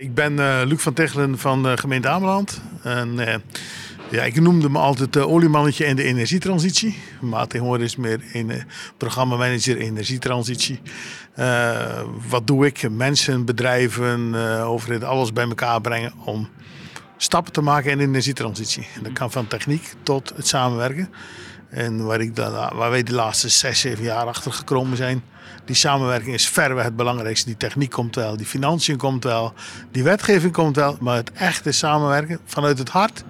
Ik ben Luc van Tegelen van gemeente Ameland. Ik noemde me altijd oliemannetje en de energietransitie. Maar tegenwoordig is meer programmamanager energietransitie. Wat doe ik? Mensen, bedrijven, overheden, alles bij elkaar brengen om stappen te maken in de energietransitie. En dat kan van techniek tot het samenwerken. En waar wij de laatste 6-7 jaar achter gekomen zijn. Die samenwerking is verreweg het belangrijkste. Die techniek komt wel, die financiën komt wel, die wetgeving komt wel. Maar het echte samenwerken vanuit het hart,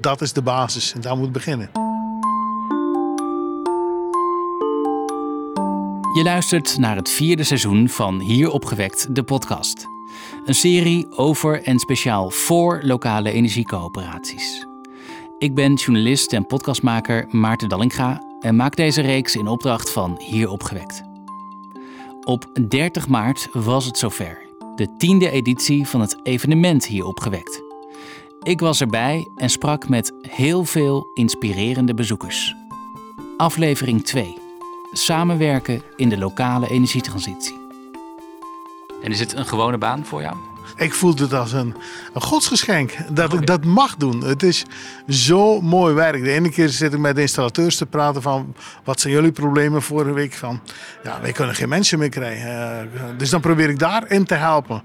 dat is de basis. En daar moet het beginnen. Je luistert naar het 4e seizoen van Hier Opgewekt, de podcast. Een serie over en speciaal voor lokale energiecoöperaties. Ik ben journalist en podcastmaker Maarten Dallinga en maak deze reeks in opdracht van Hier Opgewekt. Op 30 maart was het zover. De 10e editie van het evenement Hier Opgewekt. Ik was erbij en sprak met heel veel inspirerende bezoekers. Aflevering 2. Samenwerken in de lokale energietransitie. En is het een gewone baan voor jou? Ik voel het als een godsgeschenk dat ik dat mag doen. Het is zo mooi werk. De ene keer zit ik met de installateurs te praten van wat zijn jullie problemen vorige week. Van, ja, wij kunnen geen mensen meer krijgen. Dus dan probeer ik daarin te helpen.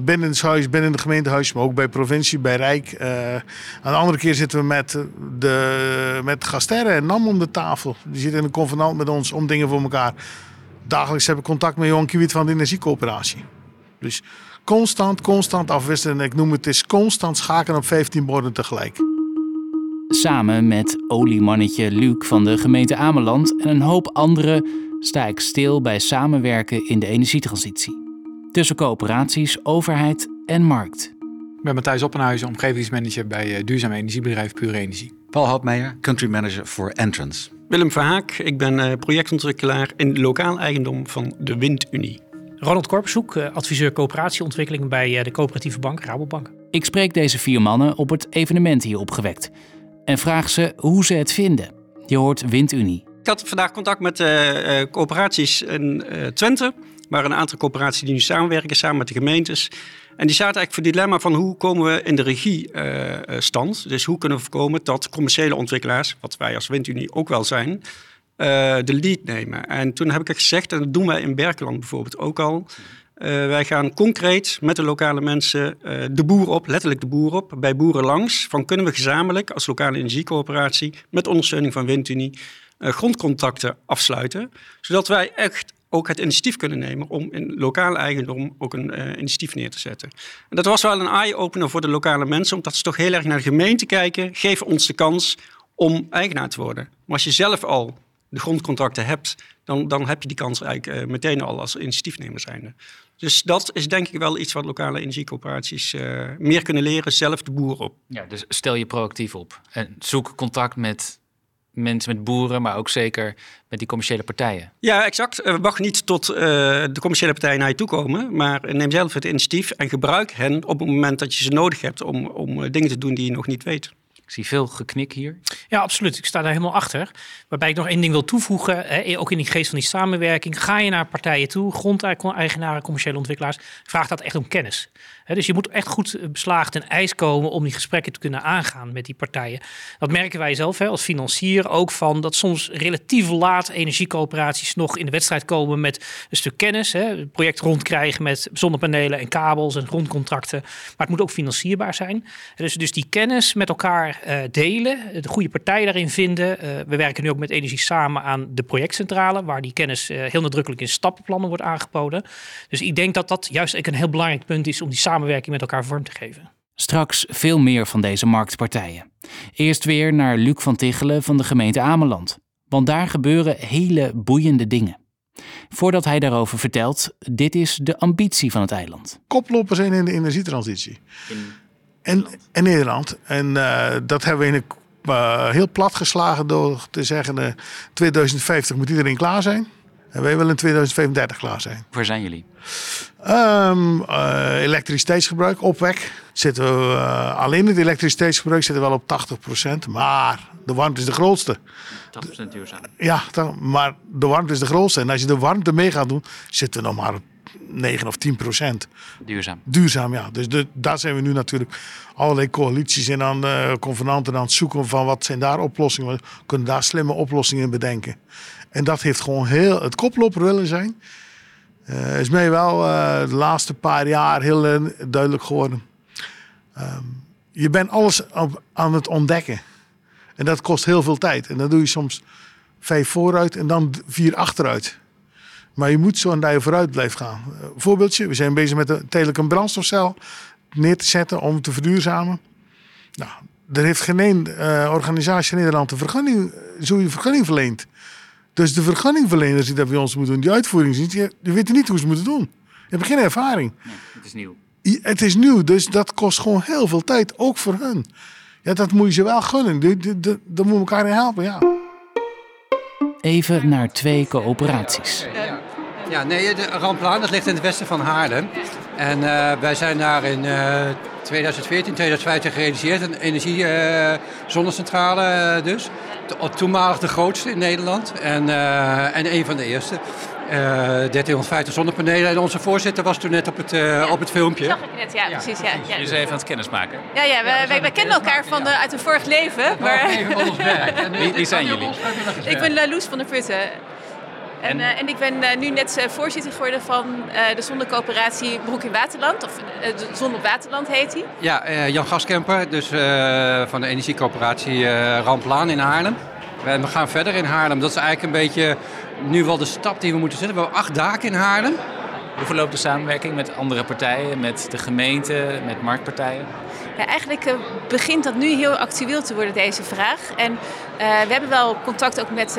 Binnen het huis, binnen het gemeentehuis, maar ook bij provincie, bij Rijk. Aan de andere keer zitten we met GasTerra en Nam om de tafel. Die zitten in een convenant met ons om dingen voor elkaar. Dagelijks heb ik contact met Johan Kiewiet van de Energiecoöperatie. Dus constant afwisselen. En ik noem het is constant schaken op 15 borden tegelijk. Samen met oliemannetje Luc van de gemeente Ameland en een hoop anderen sta ik stil bij samenwerken in de energietransitie. Tussen coöperaties, overheid en markt. Ik ben Matthijs Oppenhuizen, omgevingsmanager bij duurzaam energiebedrijf Puur Energie. Paul Houtmeijer, country manager voor Entrance. Willem Verhaak, ik ben projectontwikkelaar in lokaal eigendom van de Windunie. Ronald Korpershoek, adviseur coöperatieontwikkeling bij de Coöperatieve Bank Rabobank. Ik spreek deze 4 mannen op het evenement Hier Opgewekt en vraag ze hoe ze het vinden. Je hoort Windunie. Ik had vandaag contact met coöperaties in Twente, waar een aantal coöperaties die nu samenwerken samen met de gemeentes. En die zaten eigenlijk voor het dilemma van hoe komen we in de regiestand. Dus hoe kunnen we voorkomen dat commerciële ontwikkelaars, wat wij als Windunie ook wel zijn, de lead nemen. En toen heb ik gezegd, en dat doen wij in Berkeland bijvoorbeeld ook al. Wij gaan concreet met de lokale mensen de boer op, letterlijk de boer op, bij boeren langs. Van kunnen we gezamenlijk als lokale energiecoöperatie met ondersteuning van Windunie grondcontacten afsluiten. Zodat wij echt ook het initiatief kunnen nemen om in lokaal eigendom ook een initiatief neer te zetten. En dat was wel een eye-opener voor de lokale mensen, omdat ze toch heel erg naar de gemeente kijken. Geef ons de kans om eigenaar te worden. Maar als je zelf al de grondcontracten hebt, dan heb je die kans eigenlijk meteen al als initiatiefnemer zijnde. Dus dat is denk ik wel iets wat lokale energiecoöperaties meer kunnen leren, zelf de boer op. Ja, dus stel je proactief op en zoek contact met mensen, met boeren, maar ook zeker met die commerciële partijen. Ja, exact. Wacht niet tot de commerciële partijen naar je toe komen, maar neem zelf het initiatief en gebruik hen op het moment dat je ze nodig hebt om dingen te doen die je nog niet weet. Ik zie veel geknik hier. Ja, absoluut. Ik sta daar helemaal achter. Waarbij ik nog één ding wil toevoegen. Ook in die geest van die samenwerking. Ga je naar partijen toe, grondeigenaren, commerciële ontwikkelaars. Vraag dat echt om kennis. Dus je moet echt goed beslaagd ten ijs komen om die gesprekken te kunnen aangaan met die partijen. Dat merken wij zelf als financier ook van dat soms relatief laat energiecoöperaties nog in de wedstrijd komen met een stuk kennis. Het project rondkrijgen met zonnepanelen en kabels en grondcontracten. Maar het moet ook financierbaar zijn. Dus die kennis met elkaar delen, de goede partijen daarin vinden. We werken nu ook met Energie Samen aan de Projectcentrale, waar die kennis heel nadrukkelijk in stappenplannen wordt aangeboden. Dus ik denk dat dat juist een heel belangrijk punt is om die samenwerking met elkaar vorm te geven. Straks veel meer van deze marktpartijen. Eerst weer naar Luc van Tegelen van de gemeente Ameland. Want daar gebeuren hele boeiende dingen. Voordat hij daarover vertelt, dit is de ambitie van het eiland. Koploper zijn in de energietransitie. In Nederland. En dat hebben we in een heel plat geslagen door te zeggen 2050 moet iedereen klaar zijn. En wij willen in 2035 klaar zijn. Waar zijn jullie? Elektriciteitsgebruik, opwek. Alleen het elektriciteitsgebruik zitten we wel op 80%. Maar de warmte is de grootste. 80% duurzaam. Ja, maar de warmte is de grootste. En als je de warmte mee gaat doen, zitten we nog maar op 9 of 10%. Duurzaam, ja. Dus daar zijn we nu natuurlijk allerlei coalities en aan convenanten aan het zoeken van wat zijn daar oplossingen. We kunnen daar slimme oplossingen in bedenken. En dat heeft gewoon heel het koploper willen zijn. Is mij wel de laatste paar jaar heel duidelijk geworden. Je bent alles aan het ontdekken. En dat kost heel veel tijd. En dan doe je soms 5 vooruit en dan 4 achteruit. Maar je moet zo dat je vooruit blijft gaan. Voorbeeldje, we zijn bezig met tijdelijk een brandstofcel neer te zetten om te verduurzamen. Nou, er heeft geen één organisatie in Nederland zo'n vergunning verleend. Dus de vergunningverleners die dat bij ons moeten doen, die uitvoeringsdienst, die weten niet hoe ze moeten doen. Je hebt geen ervaring. Nee, het is nieuw. Het is nieuw, dus dat kost gewoon heel veel tijd, ook voor hun. Ja, dat moet je ze wel gunnen. Daar moet elkaar in helpen, ja. Even naar 2 coöperaties. Ja, nee, de Ramplaan, dat ligt in het westen van Haarlem. En wij zijn daar in 2014, 2015 gerealiseerd. Een energiezonnecentrale dus. Toenmalig de grootste in Nederland. En een van de eerste. 1350 zonnepanelen. En onze voorzitter was toen net op het filmpje. Dat zag ik net, ja, precies. Ja. Jullie zijn even aan het kennismaken. Ja, wij kennen elkaar van uit een vorig leven. Maar... Wie zijn jullie? Ik ben Loes van der Putten. En ik ben nu net voorzitter geworden van de zonnecoöperatie Broek in Waterland. Of Zon op Waterland heet die. Ja, Jan Gaskemper, dus van de energiecoöperatie Ramplaan in Haarlem. En we gaan verder in Haarlem. Dat is eigenlijk een beetje nu wel de stap die we moeten zetten. We hebben 8 daken in Haarlem. Hoe verloopt de samenwerking met andere partijen, met de gemeente, met marktpartijen? Ja, eigenlijk begint dat nu heel actueel te worden, deze vraag. En we hebben wel contact ook met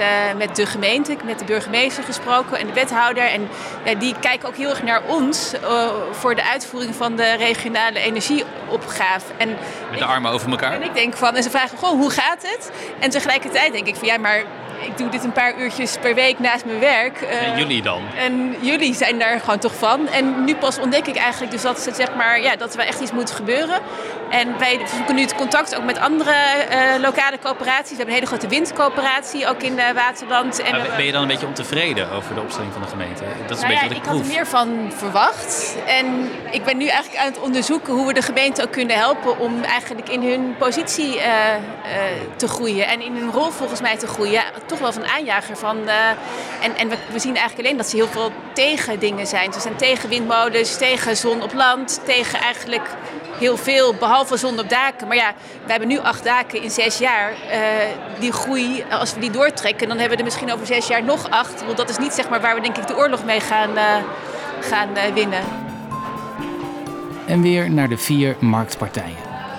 de gemeente, met de burgemeester gesproken en de wethouder. En die kijken ook heel erg naar ons voor de uitvoering van de regionale energieopgave. En met de armen over elkaar? En ik denk van, en ze vragen gewoon, hoe gaat het? En tegelijkertijd denk ik van, ja, maar... Ik doe dit een paar uurtjes per week naast mijn werk. En jullie dan? En jullie zijn daar gewoon toch van. En nu pas ontdek ik eigenlijk dus dat, zeg maar, ja, dat er wel echt iets moet gebeuren. En wij zoeken nu het contact ook met andere lokale coöperaties. We hebben een hele grote windcoöperatie, ook in Waterland. En ben je dan een beetje ontevreden over de opstelling van de gemeente? Dat is een beetje de proef. Ik had er meer van verwacht. En ik ben nu eigenlijk aan het onderzoeken hoe we de gemeente ook kunnen helpen... om eigenlijk in hun positie te groeien. En in hun rol volgens mij te groeien. Toch wel van aanjager van... En we zien eigenlijk alleen dat ze heel veel tegen dingen zijn. Ze zijn tegen windmolens, tegen zon op land, tegen eigenlijk... Heel veel, behalve zon op daken. Maar ja, we hebben nu 8 daken in 6 jaar. Die groei, als we die doortrekken, dan hebben we er misschien over 6 jaar nog 8. Want dat is niet, zeg maar, waar we denk ik de oorlog mee gaan winnen. En weer naar de 4 marktpartijen.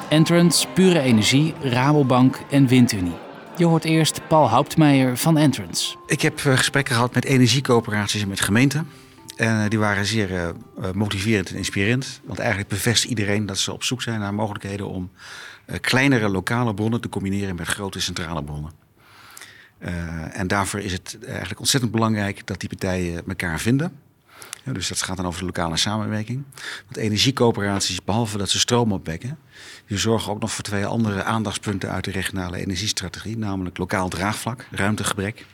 Entrance, Puur Energie, Rabobank en Windunie. Je hoort eerst Paul Houtmeijer van Entrance. Ik heb gesprekken gehad met energiecoöperaties en met gemeenten. En die waren zeer motiverend en inspirerend. Want eigenlijk bevestigt iedereen dat ze op zoek zijn naar mogelijkheden... om kleinere lokale bronnen te combineren met grote centrale bronnen. En daarvoor is het eigenlijk ontzettend belangrijk dat die partijen elkaar vinden. Ja, dus dat gaat dan over de lokale samenwerking. Want energiecoöperaties, behalve dat ze stroom opwekken... die zorgen ook nog voor 2 andere aandachtspunten uit de regionale energiestrategie. Namelijk lokaal draagvlak, ruimtegebrek...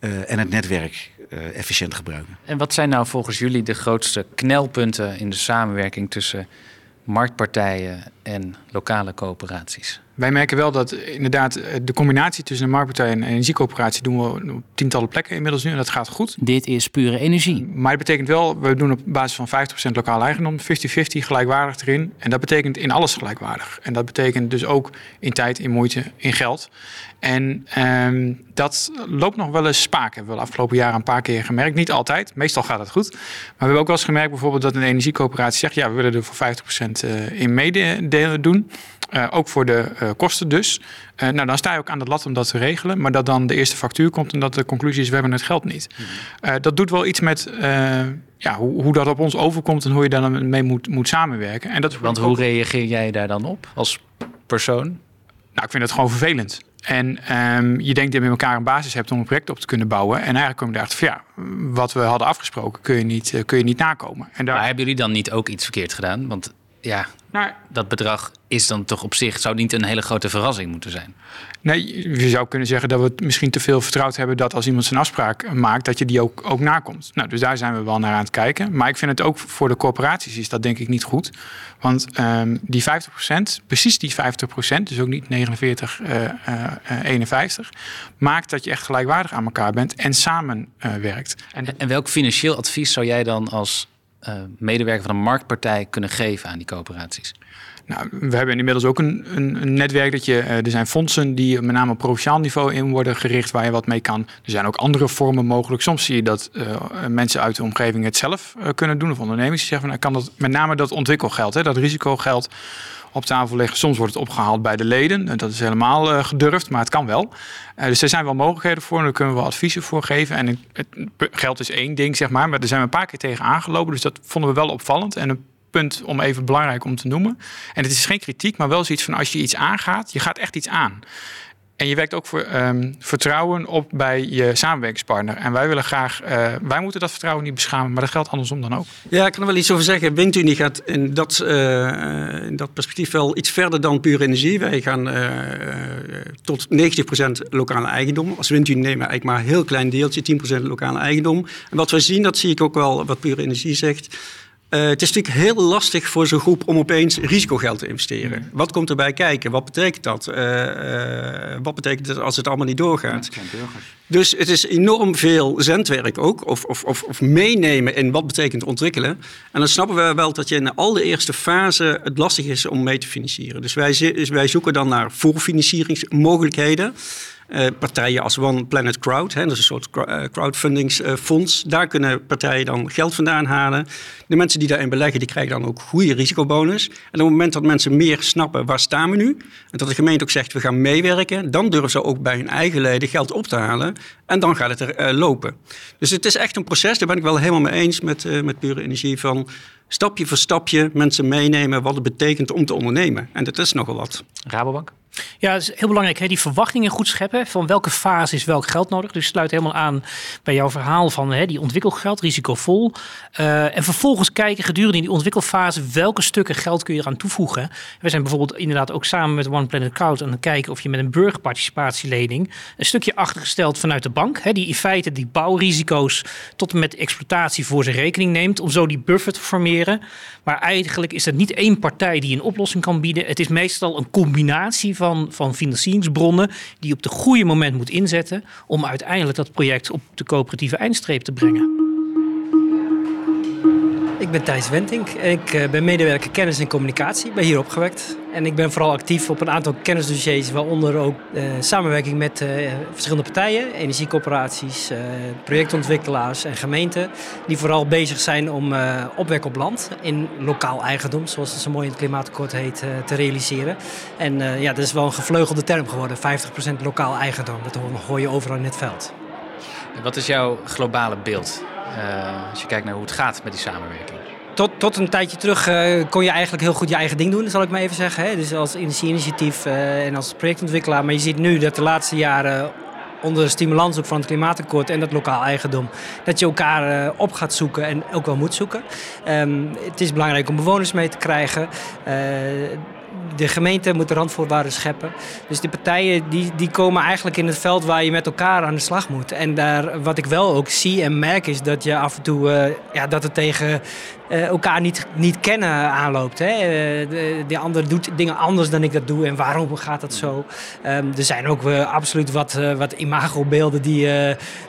en het netwerk efficiënt gebruiken. En wat zijn nou volgens jullie de grootste knelpunten... in de samenwerking tussen marktpartijen en lokale coöperaties? Wij merken wel dat inderdaad de combinatie tussen de marktpartij en de energiecoöperatie... doen we op tientallen plekken inmiddels nu en dat gaat goed. Dit is Pure Energie. Maar dat betekent wel, we doen op basis van 50% lokaal eigendom... 50-50 gelijkwaardig erin. En dat betekent in alles gelijkwaardig. En dat betekent dus ook in tijd, in moeite, in geld. En dat loopt nog wel eens spaak. Hebben we de afgelopen jaren een paar keer gemerkt. Niet altijd, meestal gaat het goed. Maar we hebben ook wel eens gemerkt bijvoorbeeld dat een energiecoöperatie zegt... ja, we willen er voor 50% in meedelen doen... ook voor de kosten dus. Nou, dan sta je ook aan de lat om dat te regelen. Maar dat dan de eerste factuur komt en dat de conclusie is... we hebben het geld niet. Dat doet wel iets met hoe dat op ons overkomt... en hoe je daar mee moet samenwerken. En dat Want hoe reageer jij daar dan op als persoon? Nou, ik vind het gewoon vervelend. En je denkt dat je met elkaar een basis hebt om een project op te kunnen bouwen. En eigenlijk kom je erachter van wat we hadden afgesproken... kun je niet nakomen. En daar... Maar hebben jullie dan niet ook iets verkeerd gedaan? Want ja, maar dat bedrag is dan toch op zich... zou niet een hele grote verrassing moeten zijn. Nee, je zou kunnen zeggen dat we het misschien te veel vertrouwd hebben... dat als iemand zijn afspraak maakt, dat je die ook nakomt. Nou, dus daar zijn we wel naar aan het kijken. Maar ik vind het ook voor de corporaties is dat denk ik niet goed. Want die 50%, precies die 50%, dus ook niet 49, 51... maakt dat je echt gelijkwaardig aan elkaar bent en samen werkt. En welk financieel advies zou jij dan als... medewerker van een marktpartij kunnen geven aan die coöperaties? Nou, we hebben inmiddels ook een netwerk dat je... er zijn fondsen die met name op provinciaal niveau in worden gericht... waar je wat mee kan. Er zijn ook andere vormen mogelijk. Soms zie je dat mensen uit de omgeving het zelf kunnen doen... of ondernemers die zeggen, nou, kan dat, met name dat ontwikkelgeld, hè, dat risicogeld... op tafel leggen. Soms wordt het opgehaald bij de leden. Dat is helemaal gedurfd, maar het kan wel. Dus er zijn wel mogelijkheden voor en daar kunnen we adviezen voor geven. En het geld is één ding, zeg maar. Maar daar zijn we een paar keer tegen aangelopen. Dus dat vonden we wel opvallend. En een punt om even belangrijk om te noemen. En het is geen kritiek, maar wel zoiets van als je iets aangaat, je gaat echt iets aan. En je werkt ook voor vertrouwen op bij je samenwerkingspartner. En wij willen graag, wij moeten dat vertrouwen niet beschamen, maar dat geldt andersom dan ook. Ja, ik kan er wel iets over zeggen. Windunie gaat in dat perspectief wel iets verder dan Puur Energie. Wij gaan tot 90% lokale eigendom. Als Windunie nemen we eigenlijk maar een heel klein deeltje, 10% lokale eigendom. En wat wij zien, dat zie ik ook wel wat Puur Energie zegt... het is natuurlijk heel lastig voor zo'n groep om opeens risicogeld te investeren. Ja. Wat komt erbij kijken? Wat betekent dat? Wat betekent dat als het allemaal niet doorgaat? Ja, dus het is enorm veel zendwerk ook. Of meenemen in wat betekent ontwikkelen. En dan snappen we wel dat je in de allereerste fase het lastig is om mee te financieren. Dus wij zoeken dan naar voorfinancieringsmogelijkheden. Partijen als One Planet Crowd, hè, dat is een soort crowdfundingsfonds. Daar kunnen partijen dan geld vandaan halen. De mensen die daarin beleggen, die krijgen dan ook goede risicobonus. En op het moment dat mensen meer snappen, waar staan we nu? En dat de gemeente ook zegt, we gaan meewerken. Dan durven ze ook bij hun eigen leden geld op te halen. En dan gaat het er lopen. Dus het is echt een proces, daar ben ik wel helemaal mee eens met Puur Energie van... stapje voor stapje mensen meenemen wat het betekent om te ondernemen. En dat is nogal wat. Rabobank? Ja, dat is heel belangrijk. Hè? Die verwachtingen goed scheppen. Van welke fase is welk geld nodig? Dus sluit helemaal aan bij jouw verhaal van hè, die ontwikkelgeld, risicovol. En vervolgens kijken gedurende die ontwikkelfase welke stukken geld kun je eraan toevoegen. We zijn bijvoorbeeld inderdaad ook samen met One Planet Crowd aan het kijken of je met een burgerparticipatielening een stukje achtergesteld vanuit de bank. Hè, die in feite die bouwrisico's tot en met exploitatie voor zijn rekening neemt. Om zo die buffer te formeren. Maar eigenlijk is het niet één partij die een oplossing kan bieden. Het is meestal een combinatie van financieringsbronnen... die je op het goede moment moet inzetten... om uiteindelijk dat project op de coöperatieve eindstreep te brengen. Ik ben Thijs Wentink en ik ben medewerker kennis en communicatie bij Hier Opgewekt. En ik ben vooral actief op een aantal kennisdossiers... waaronder ook samenwerking met verschillende partijen... energiecoöperaties, projectontwikkelaars en gemeenten... die vooral bezig zijn om opwek op land in lokaal eigendom... zoals het zo mooi in het klimaatakkoord heet, te realiseren. En ja, dat is wel een gevleugelde term geworden. 50% lokaal eigendom, dat hoor je overal in het veld. En wat is jouw globale beeld... als je kijkt naar hoe het gaat met die samenwerking? Tot een tijdje terug kon je eigenlijk heel goed je eigen ding doen, zal ik maar even zeggen. Hè? Dus als energieinitiatief en als projectontwikkelaar. Maar je ziet nu dat de laatste jaren... onder de stimulans ook van het klimaatakkoord en dat lokaal eigendom... dat je elkaar op gaat zoeken en ook wel moet zoeken. Het is belangrijk om bewoners mee te krijgen... de gemeente moet de randvoorwaarden scheppen. Dus die partijen die komen eigenlijk in het veld waar je met elkaar aan de slag moet. En daar, wat ik wel ook zie en merk is dat je af en toe dat het tegen elkaar niet kennen aanloopt. Hè? De ander doet dingen anders dan ik dat doe en waarom gaat dat zo? Er zijn ook absoluut wat imagobeelden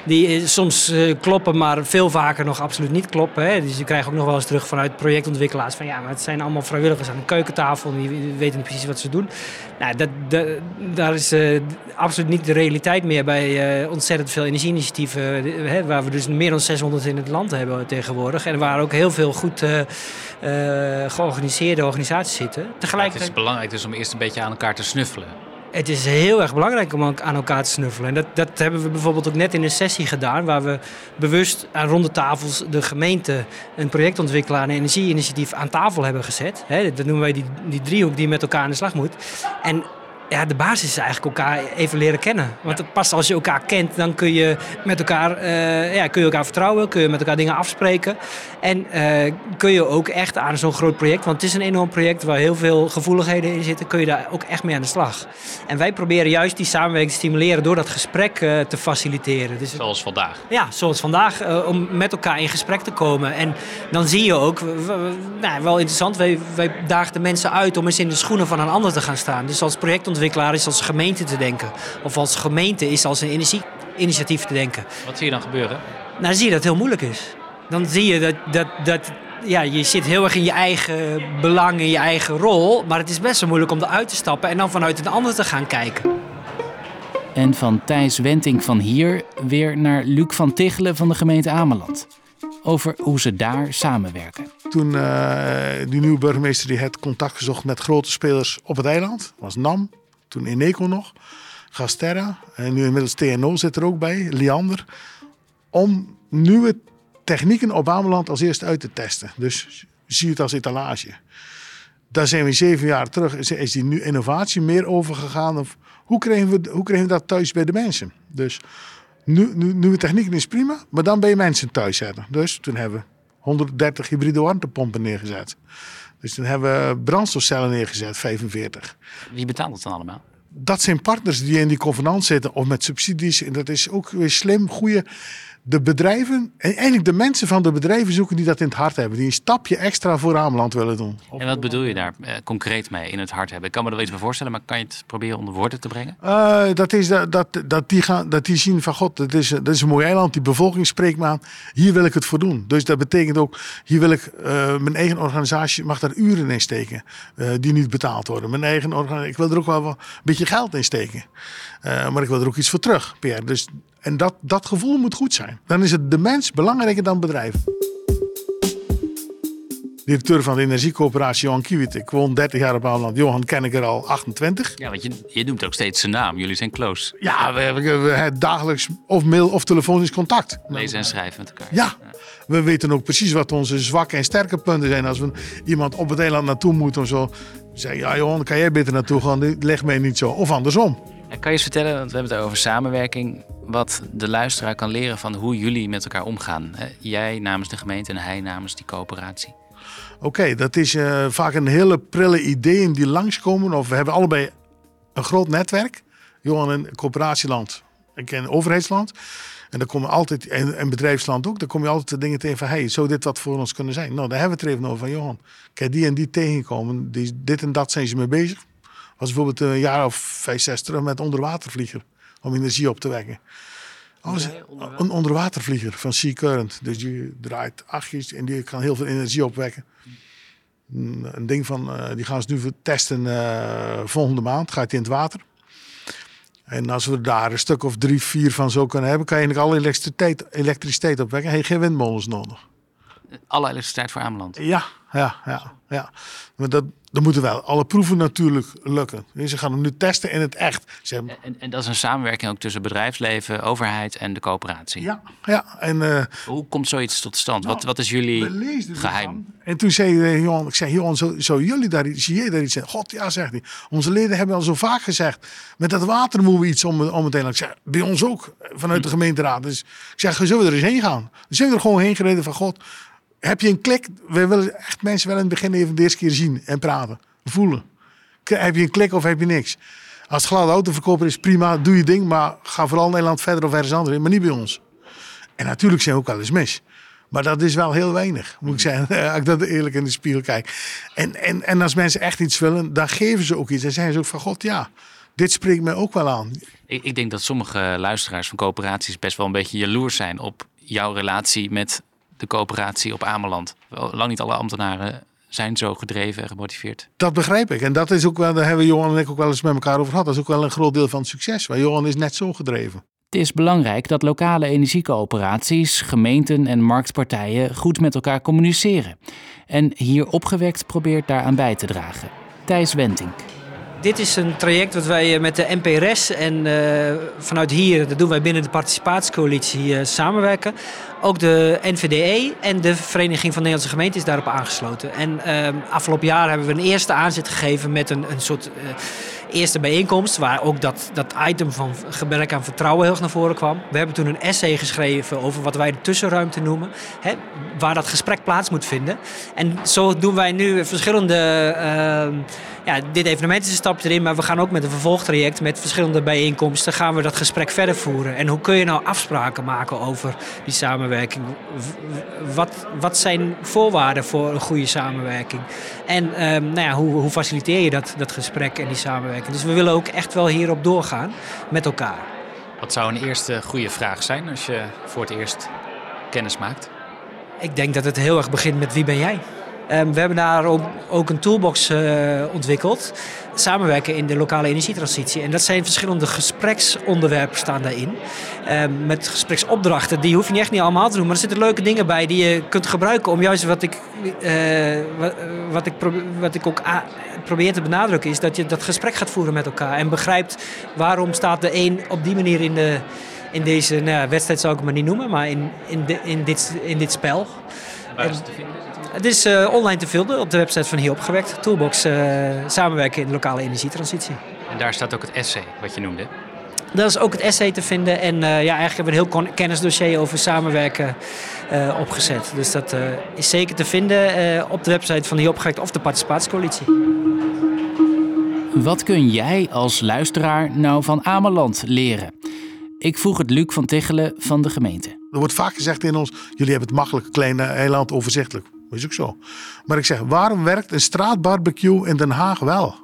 die soms kloppen, maar veel vaker nog absoluut niet kloppen. Hè? Dus je krijgt ook nog wel eens terug vanuit projectontwikkelaars van ja, maar het zijn allemaal vrijwilligers aan de keukentafel. Die weten niet precies wat ze doen. Nou, daar is absoluut niet de realiteit meer bij ontzettend veel energieinitiatieven. Waar we dus meer dan 600 in het land hebben tegenwoordig. En waar ook heel veel goed georganiseerde organisaties zitten. Tegelijkertijd... Het is belangrijk dus om eerst een beetje aan elkaar te snuffelen. Het is heel erg belangrijk om aan elkaar te snuffelen. En dat hebben we bijvoorbeeld ook net in een sessie gedaan... waar we bewust aan ronde tafels de gemeente... een projectontwikkelaar en een energieinitiatief aan tafel hebben gezet. Dat noemen wij die driehoek die met elkaar aan de slag moet. En Ja, de basis is eigenlijk elkaar even leren kennen. Want het past, als je elkaar kent, dan kun je met elkaar, kun je elkaar vertrouwen. Kun je met elkaar dingen afspreken. En kun je ook echt aan zo'n groot project, want het is een enorm project waar heel veel gevoeligheden in zitten, kun je daar ook echt mee aan de slag. En wij proberen juist die samenwerking te stimuleren door dat gesprek te faciliteren. Dus zoals vandaag. Ja, zoals vandaag. Om met elkaar in gesprek te komen. En dan zie je ook, wel interessant, wij dagen de mensen uit om eens in de schoenen van een ander te gaan staan. Dus als projectontwikkelaar is als gemeente te denken. Of als gemeente is als een energieinitiatief te denken. Wat zie je dan gebeuren? Nou, dan zie je dat het heel moeilijk is. Dan zie je dat je zit heel erg in je eigen belang, in je eigen rol. Maar het is best wel moeilijk om eruit te stappen en dan vanuit een ander te gaan kijken. En van Thijs Wentink van Hier weer naar Luc van Tegelen van de gemeente Ameland. Over hoe ze daar samenwerken. Toen die nieuwe burgemeester die had contact gezocht met grote spelers op het eiland. Was Nam, toen Eneco nog, GasTerra en nu inmiddels TNO zit er ook bij, Liander. Om nieuwe technieken op Ameland als eerste uit te testen. Dus zie het als etalage. Daar zijn we 7 jaar terug, is die nu innovatie meer overgegaan. Of hoe kregen we dat thuis bij de mensen? Dus nieuwe technieken is prima, maar dan bij mensen thuis zetten. Dus toen hebben we 130 hybride warmtepompen neergezet. Dus toen hebben we brandstofcellen neergezet, 45. Wie betaalt dat dan allemaal? Dat zijn partners die in die convenant zitten of met subsidies. En dat is ook weer slim, goede. De bedrijven, en eigenlijk de mensen van de bedrijven zoeken die dat in het hart hebben. Die een stapje extra voor Ameland willen doen. En wat bedoel je daar concreet mee, in het hart hebben? Ik kan me er wel iets bij voorstellen, maar kan je het proberen onder woorden te brengen? Dat die zien van god, dat is een mooi eiland, die bevolking spreekt me aan. Hier wil ik het voor doen. Dus dat betekent ook, hier wil ik mijn eigen organisatie, mag daar uren in steken. Die niet betaald worden. Mijn eigen organisatie, ik wil er ook wel een beetje geld in steken. Maar ik wil er ook iets voor terug, Pierre. Dus... En dat gevoel moet goed zijn. Dan is het de mens belangrijker dan het bedrijf. Directeur van de Energiecoöperatie, Johan Kiewiet. Ik woon 30 jaar op Ameland. Johan ken ik er al 28. Ja, want je noemt ook steeds zijn naam. Jullie zijn close. Ja, we hebben dagelijks of mail of telefonisch contact. Lezen en schrijven met elkaar. Ja, we weten ook precies wat onze zwakke en sterke punten zijn. Als we iemand op het eiland naartoe moeten of zo. Zeggen, ja Johan, kan jij beter naartoe gaan? Leg mij niet zo. Of andersom. En kan je eens vertellen, want we hebben het over samenwerking, wat de luisteraar kan leren van hoe jullie met elkaar omgaan. Jij namens de gemeente en hij namens die coöperatie. Oké, dat is vaak een hele prille ideeën die langskomen. Of we hebben allebei een groot netwerk. Johan in coöperatieland, ik in overheidsland. En dan kom je altijd, en bedrijfsland ook, dan kom je altijd de dingen tegen van hey, zou dit wat voor ons kunnen zijn? Nou, daar hebben we het even over van Johan. Kijk, die en die tegenkomen, dit en dat zijn ze mee bezig. Was bijvoorbeeld een jaar of 5, 6 terug met onderwatervlieger. Om energie op te wekken. Een onderwatervlieger van Sea Current. Dus die draait achtjes en die kan heel veel energie opwekken. Een ding van, die gaan ze nu testen volgende maand. Gaat die in het water. En als we daar een stuk of 3, 4 van zo kunnen hebben, kan je eigenlijk alle elektriciteit opwekken. Heb je geen windmolens nodig. Alle elektriciteit voor Ameland? Ja. Maar dat moeten wel. Alle proeven natuurlijk lukken. Ze gaan hem nu testen in het echt. En dat is een samenwerking ook tussen bedrijfsleven, overheid en de coöperatie? Ja. En, hoe komt zoiets tot stand? Nou, wat is jullie geheim? En toen zei Johan, zo jullie daar iets, zie jij daar iets in? God, ja, zegt hij. Onze leden hebben al zo vaak gezegd, met dat water moeten we iets om het eindelijk. Ik zeg, bij ons ook, vanuit de gemeenteraad. Dus ik zeg, zullen we er eens heen gaan? Dus zijn we er gewoon heen gereden van god. Heb je een klik? We willen echt mensen wel in het begin even de eerste keer zien en praten. Voelen. Heb je een klik of heb je niks? Als het gladde autoverkoper is, prima, doe je ding. Maar ga vooral Nederland verder of ergens anders in, maar niet bij ons. En natuurlijk zijn we ook wel eens mis. Maar dat is wel heel weinig, moet ik zeggen. Als ik dat eerlijk in de spiegel kijk. En als mensen echt iets willen, dan geven ze ook iets. Dan zijn ze ook van god, ja, dit spreekt mij ook wel aan. Ik denk dat sommige luisteraars van coöperaties best wel een beetje jaloers zijn op jouw relatie met de coöperatie op Ameland. Lang niet alle ambtenaren zijn zo gedreven en gemotiveerd. Dat begrijp ik. En dat is ook wel, daar hebben Johan en ik ook wel eens met elkaar over gehad. Dat is ook wel een groot deel van het succes. Maar Johan is net zo gedreven. Het is belangrijk dat lokale energiecoöperaties, gemeenten en marktpartijen goed met elkaar communiceren. En Hier Opgewekt probeert daaraan bij te dragen. Thijs Wentink. Dit is een traject wat wij met de NPRES en vanuit Hier, dat doen wij binnen de participatiecoalitie, samenwerken. Ook de NVDE en de Vereniging van Nederlandse Gemeenten is daarop aangesloten. En afgelopen jaar hebben we een eerste aanzet gegeven met een soort eerste bijeenkomst waar ook dat item van gebrek aan vertrouwen heel erg naar voren kwam. We hebben toen een essay geschreven over wat wij de tussenruimte noemen. Hè, waar dat gesprek plaats moet vinden. En zo doen wij nu verschillende... dit evenement is een stapje erin, maar we gaan ook met een vervolgtraject met verschillende bijeenkomsten gaan we dat gesprek verder voeren. En hoe kun je nou afspraken maken over die samenwerking? Wat zijn voorwaarden voor een goede samenwerking? En hoe faciliteer je dat gesprek en die samenwerking? Dus we willen ook echt wel hierop doorgaan met elkaar. Wat zou een eerste goede vraag zijn als je voor het eerst kennis maakt? Ik denk dat het heel erg begint met wie ben jij? We hebben daar ook een toolbox ontwikkeld. Samenwerken in de lokale energietransitie. En dat zijn verschillende gespreksonderwerpen staan daarin. Met gespreksopdrachten. Die hoef je echt niet allemaal te doen. Maar er zitten leuke dingen bij die je kunt gebruiken. Om juist wat ik probeer te benadrukken. Is dat je dat gesprek gaat voeren met elkaar. En begrijpt waarom staat de een op die manier in deze wedstrijd. Zou ik het maar niet noemen. Maar in dit spel. Waar is het te vinden? Het is online te vinden op de website van Hier Opgewekt. Toolbox samenwerken in de lokale energietransitie. En daar staat ook het essay wat je noemde. Dat is ook het essay te vinden. En eigenlijk hebben we een heel kennisdossier over samenwerken opgezet. Dus dat is zeker te vinden op de website van Hier Opgewekt of de Participatiecoalitie. Wat kun jij als luisteraar nou van Ameland leren? Ik vroeg het Luc van Tegelen van de gemeente. Er wordt vaak gezegd in ons, jullie hebben het makkelijk, klein eiland, overzichtelijk. Dat is ook zo. Maar ik zeg, waarom werkt een straatbarbecue in Den Haag wel?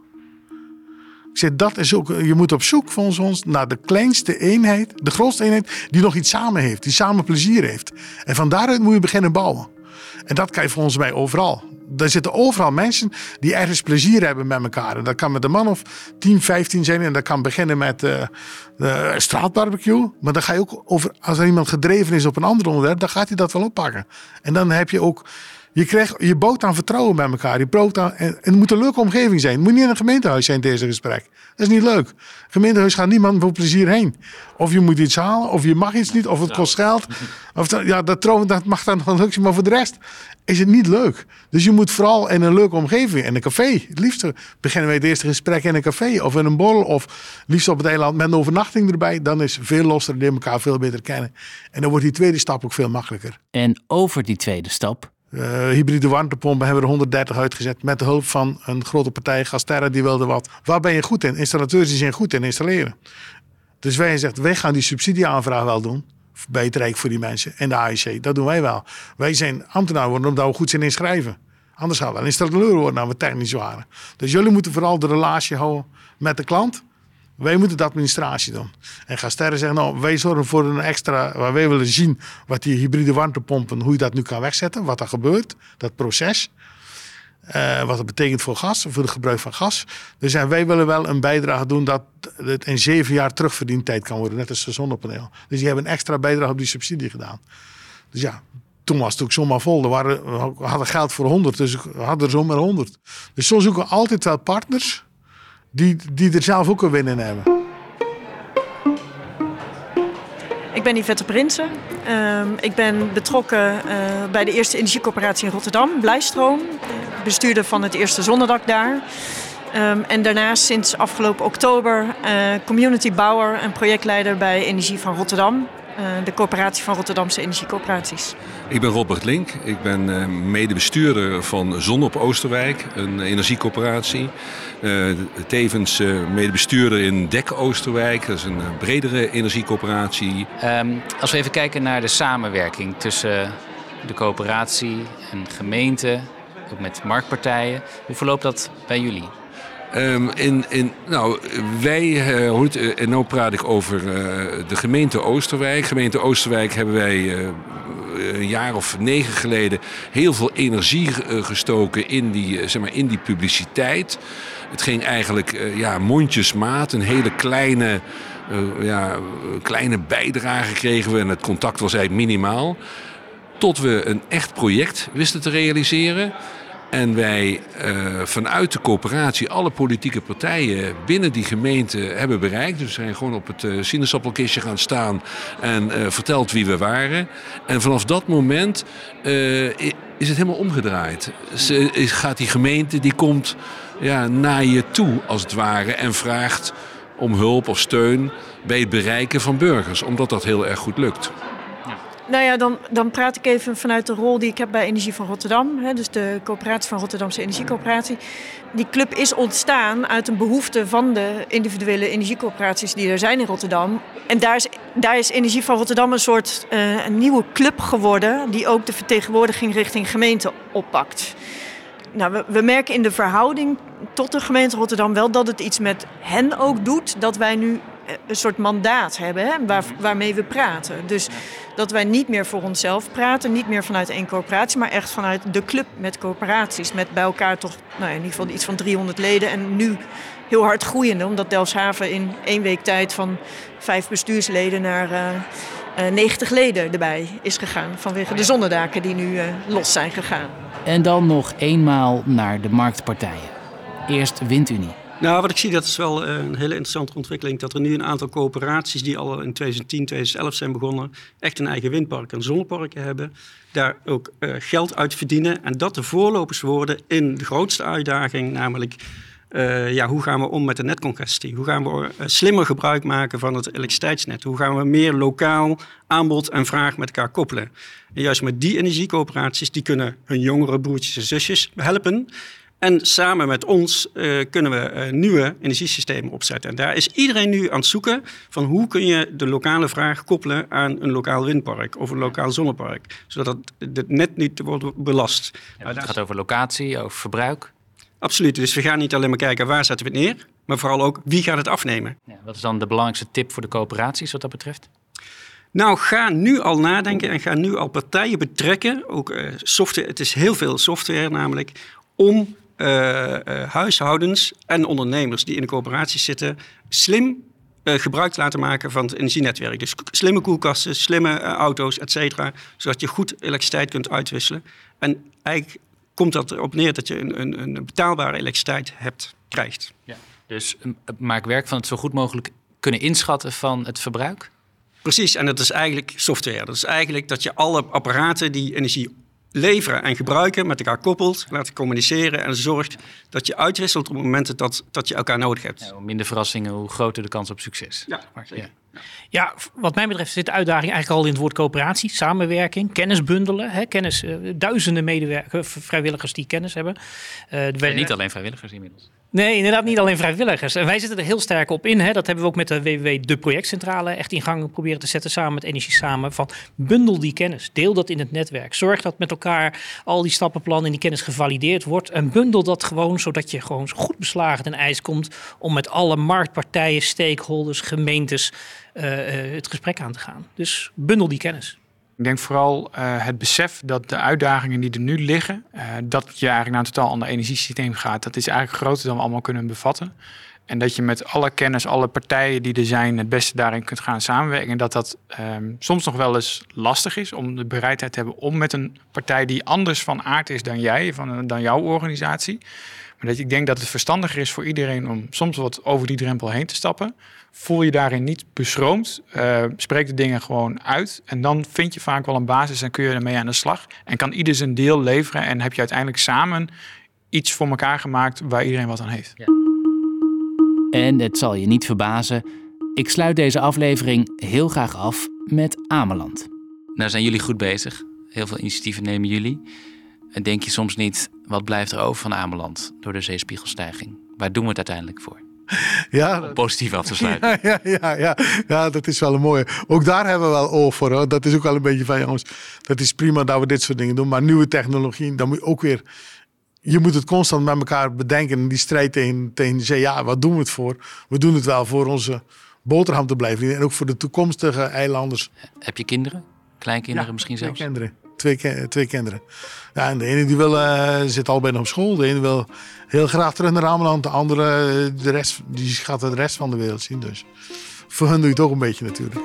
Ik zeg, dat is ook, je moet op zoek volgens ons naar de kleinste eenheid, de grootste eenheid die nog iets samen heeft, die samen plezier heeft. En van daaruit moet je beginnen bouwen. En dat kan je volgens mij overal. Daar zitten overal mensen die ergens plezier hebben met elkaar. En dat kan met een man of 10, 15 zijn. En dat kan beginnen met straatbarbecue. Maar dan ga je ook over, als er iemand gedreven is op een ander onderwerp, dan gaat hij dat wel oppakken. En dan heb je ook, je bouwt aan vertrouwen met elkaar. En het moet een leuke omgeving zijn. Het moet niet in een gemeentehuis zijn, deze gesprek. Dat is niet leuk. Een gemeentehuis gaat niemand voor plezier heen. Of je moet iets halen, of je mag iets niet, of het kost geld. Dat mag dan wel lukken, maar voor de rest is het niet leuk. Dus je moet vooral in een leuke omgeving, in een café. Het liefst beginnen wij het eerste gesprek in een café of in een borrel. Of liefst op het eiland met een overnachting erbij. Dan is veel losser en elkaar veel beter kennen. En dan wordt die tweede stap ook veel makkelijker. En over die tweede stap? Hybride warmtepompen hebben we er 130 uitgezet met de hulp van een grote partij, GasTerra, die wilde wat. Waar ben je goed in? Installateurs die zijn goed in installeren. Dus wij zeggen, wij gaan die subsidieaanvraag wel doen. Bij het Rijk voor die mensen en de AIC. Dat doen wij wel. Wij zijn ambtenaar worden omdat we goed zijn in schrijven. Anders gaan we wel installateur worden dan we technisch waren. Dus jullie moeten vooral de relatie houden met de klant. Wij moeten de administratie doen. En GasTerra zegt, wij zorgen voor een extra, waar wij willen zien wat die hybride warmtepompen, hoe je dat nu kan wegzetten, wat er gebeurt, dat proces. Wat dat betekent voor gas, voor het gebruik van gas. Dus wij willen wel een bijdrage doen dat het in 7 jaar terugverdientijd kan worden, net als de zonnepaneel. Dus die hebben een extra bijdrage op die subsidie gedaan. Dus ja, toen was het ook zomaar vol. We hadden geld voor 100, dus we hadden er zomaar 100. Dus zo zoeken we altijd wel partners die er zelf ook een win in hebben. Ik ben Yvette Prinsen. Ik ben betrokken bij de eerste energiecoöperatie in Rotterdam, Blijstroom. Bestuurder van het eerste zonnedak daar. En daarnaast sinds afgelopen oktober communitybouwer en projectleider bij Energie van Rotterdam. De coöperatie van Rotterdamse energiecoöperaties. Ik ben Robert Link. Ik ben medebestuurder van Zon op Oosterwijk, een energiecoöperatie. Tevens medebestuurder in DEC Oosterwijk, dat is een bredere energiecoöperatie. Als we even kijken naar de samenwerking tussen de coöperatie en gemeente, ook met marktpartijen. Hoe verloopt dat bij jullie? Nu praat ik over de gemeente Oosterwijk. Gemeente Oosterwijk hebben wij een jaar of 9 geleden heel veel energie gestoken in die publiciteit. Het ging eigenlijk mondjesmaat, een hele kleine... kleine bijdrage kregen we en het contact was eigenlijk minimaal. Tot we een echt project wisten te realiseren. En wij vanuit de coöperatie alle politieke partijen binnen die gemeente hebben bereikt. Dus we zijn gewoon op het sinaasappelkistje gaan staan en verteld wie we waren. En vanaf dat moment is het helemaal omgedraaid. Gaat die gemeente, die komt naar je toe als het ware en vraagt om hulp of steun bij het bereiken van burgers. Omdat dat heel erg goed lukt. Nou ja, dan praat ik even vanuit de rol die ik heb bij Energie van Rotterdam. Hè, dus de coöperatie van Rotterdamse Energiecoöperatie. Die club is ontstaan uit een behoefte van de individuele energiecoöperaties die er zijn in Rotterdam. En daar is Energie van Rotterdam een soort een nieuwe club geworden die ook de vertegenwoordiging richting gemeente oppakt. Nou, we merken in de verhouding tot de gemeente Rotterdam wel dat het iets met hen ook doet. Dat wij nu een soort mandaat hebben, hè, waarmee we praten. Dus dat wij niet meer voor onszelf praten, niet meer vanuit één coöperatie, maar echt vanuit de club met coöperaties. Met bij elkaar toch in ieder geval iets van 300 leden en nu heel hard groeiende. Omdat Delfshaven in 1 week tijd van 5 bestuursleden naar 90 leden erbij is gegaan. Vanwege de zonnedaken die nu los zijn gegaan. En dan nog eenmaal naar de marktpartijen. Eerst Windunie. Nou, wat ik zie, dat is wel een hele interessante ontwikkeling. Dat er nu een aantal coöperaties die al in 2010, 2011 zijn begonnen, echt een eigen windpark en zonneparken hebben. Daar ook geld uit verdienen. En dat de voorlopers worden in de grootste uitdaging, namelijk hoe gaan we om met de netcongestie? Hoe gaan we slimmer gebruik maken van het elektriciteitsnet? Hoe gaan we meer lokaal aanbod en vraag met elkaar koppelen? En juist met die energiecoöperaties, die kunnen hun jongere broertjes en zusjes helpen. En samen met ons kunnen we nieuwe energiesystemen opzetten. En daar is iedereen nu aan het zoeken van hoe kun je de lokale vraag koppelen aan een lokaal windpark of een lokaal zonnepark. Zodat het net niet wordt belast. Ja, het gaat over locatie, over verbruik. Absoluut. Dus we gaan niet alleen maar kijken waar zetten we het neer, maar vooral ook wie gaat het afnemen. Ja, wat is dan de belangrijkste tip voor de coöperaties wat dat betreft? Nou, ga nu al nadenken en ga nu al partijen betrekken. Ook software, het is heel veel software namelijk, om huishoudens en ondernemers die in de coöperaties zitten slim gebruik laten maken van het energienetwerk. Dus slimme koelkasten, slimme auto's, et cetera, zodat je goed elektriciteit kunt uitwisselen. En eigenlijk komt dat erop neer dat je een betaalbare elektriciteit krijgt. Ja. Dus maak werk van het zo goed mogelijk kunnen inschatten van het verbruik? Precies, en dat is eigenlijk software. Dat is eigenlijk dat je alle apparaten die energie leveren en gebruiken, met elkaar koppelt, laten communiceren en zorgt dat je uitwisselt op momenten dat je elkaar nodig hebt. Ja, hoe minder verrassingen, hoe groter de kans op succes. Ja, zeker. Ja, wat mij betreft zit de uitdaging eigenlijk al in het woord coöperatie, samenwerking, kennis bundelen. Hè, kennis, duizenden medewerkers, vrijwilligers die kennis hebben. Niet alleen vrijwilligers inmiddels. Nee, inderdaad niet alleen vrijwilligers. En wij zitten er heel sterk op in. Hè. Dat hebben we ook met de WWW, de Projectcentrale, echt in gang proberen te zetten samen met Energie Samen. Van bundel die kennis, deel dat in het netwerk. Zorg dat met elkaar al die stappenplannen en die kennis gevalideerd wordt. En bundel dat gewoon, zodat je gewoon goed beslagen ten ijs komt om met alle marktpartijen, stakeholders, gemeentes het gesprek aan te gaan. Dus bundel die kennis. Ik denk vooral het besef dat de uitdagingen die er nu liggen, dat je eigenlijk naar een totaal ander energiesysteem gaat, dat is eigenlijk groter dan we allemaal kunnen bevatten. En dat je met alle kennis, alle partijen die er zijn, het beste daarin kunt gaan samenwerken. En dat soms nog wel eens lastig is om de bereidheid te hebben om met een partij die anders van aard is dan jij, dan jouw organisatie. Maar ik denk dat het verstandiger is voor iedereen om soms wat over die drempel heen te stappen. Voel je daarin niet beschroomd. Spreek de dingen gewoon uit. En dan vind je vaak wel een basis en kun je ermee aan de slag. En kan ieder zijn deel leveren. En heb je uiteindelijk samen iets voor elkaar gemaakt waar iedereen wat aan heeft. Ja. En het zal je niet verbazen, ik sluit deze aflevering heel graag af met Ameland. Nou zijn jullie goed bezig. Heel veel initiatieven nemen jullie. En denk je soms niet, wat blijft er over van Ameland door de zeespiegelstijging? Waar doen we het uiteindelijk voor? Ja, om positief af te sluiten. Ja, dat is wel een mooie. Ook daar hebben we wel oog voor. Hoor. Dat is ook wel een beetje van, jongens, dat is prima dat we dit soort dingen doen. Maar nieuwe technologie, dan moet je ook weer... Je moet het constant met elkaar bedenken. En die strijd tegen de zee, ja, wat doen we het voor? We doen het wel voor onze boterham te blijven doen. En ook voor de toekomstige eilanders. Heb je kinderen? Kleinkinderen misschien zelfs? Kleinkinderen. Twee kinderen. Ja, en de ene die wil, zit al bijna op school. De ene wil heel graag terug naar Ameland. De andere die gaat de rest van de wereld zien. Dus voor hun doe je het ook een beetje natuurlijk.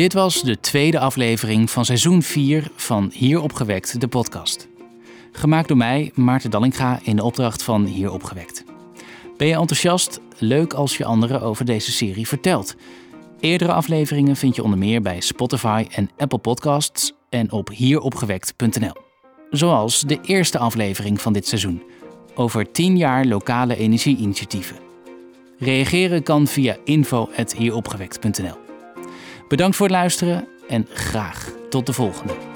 Dit was de tweede aflevering van seizoen 4 van Hier Opgewekt, de podcast. Gemaakt door mij, Maarten Dallinga, in de opdracht van Hier Opgewekt. Ben je enthousiast? Leuk als je anderen over deze serie vertelt. Eerdere afleveringen vind je onder meer bij Spotify en Apple Podcasts en op hieropgewekt.nl. Zoals de eerste aflevering van dit seizoen, over 10 jaar lokale energieinitiatieven. Reageren kan via info@hieropgewekt.nl. Bedankt voor het luisteren en graag tot de volgende.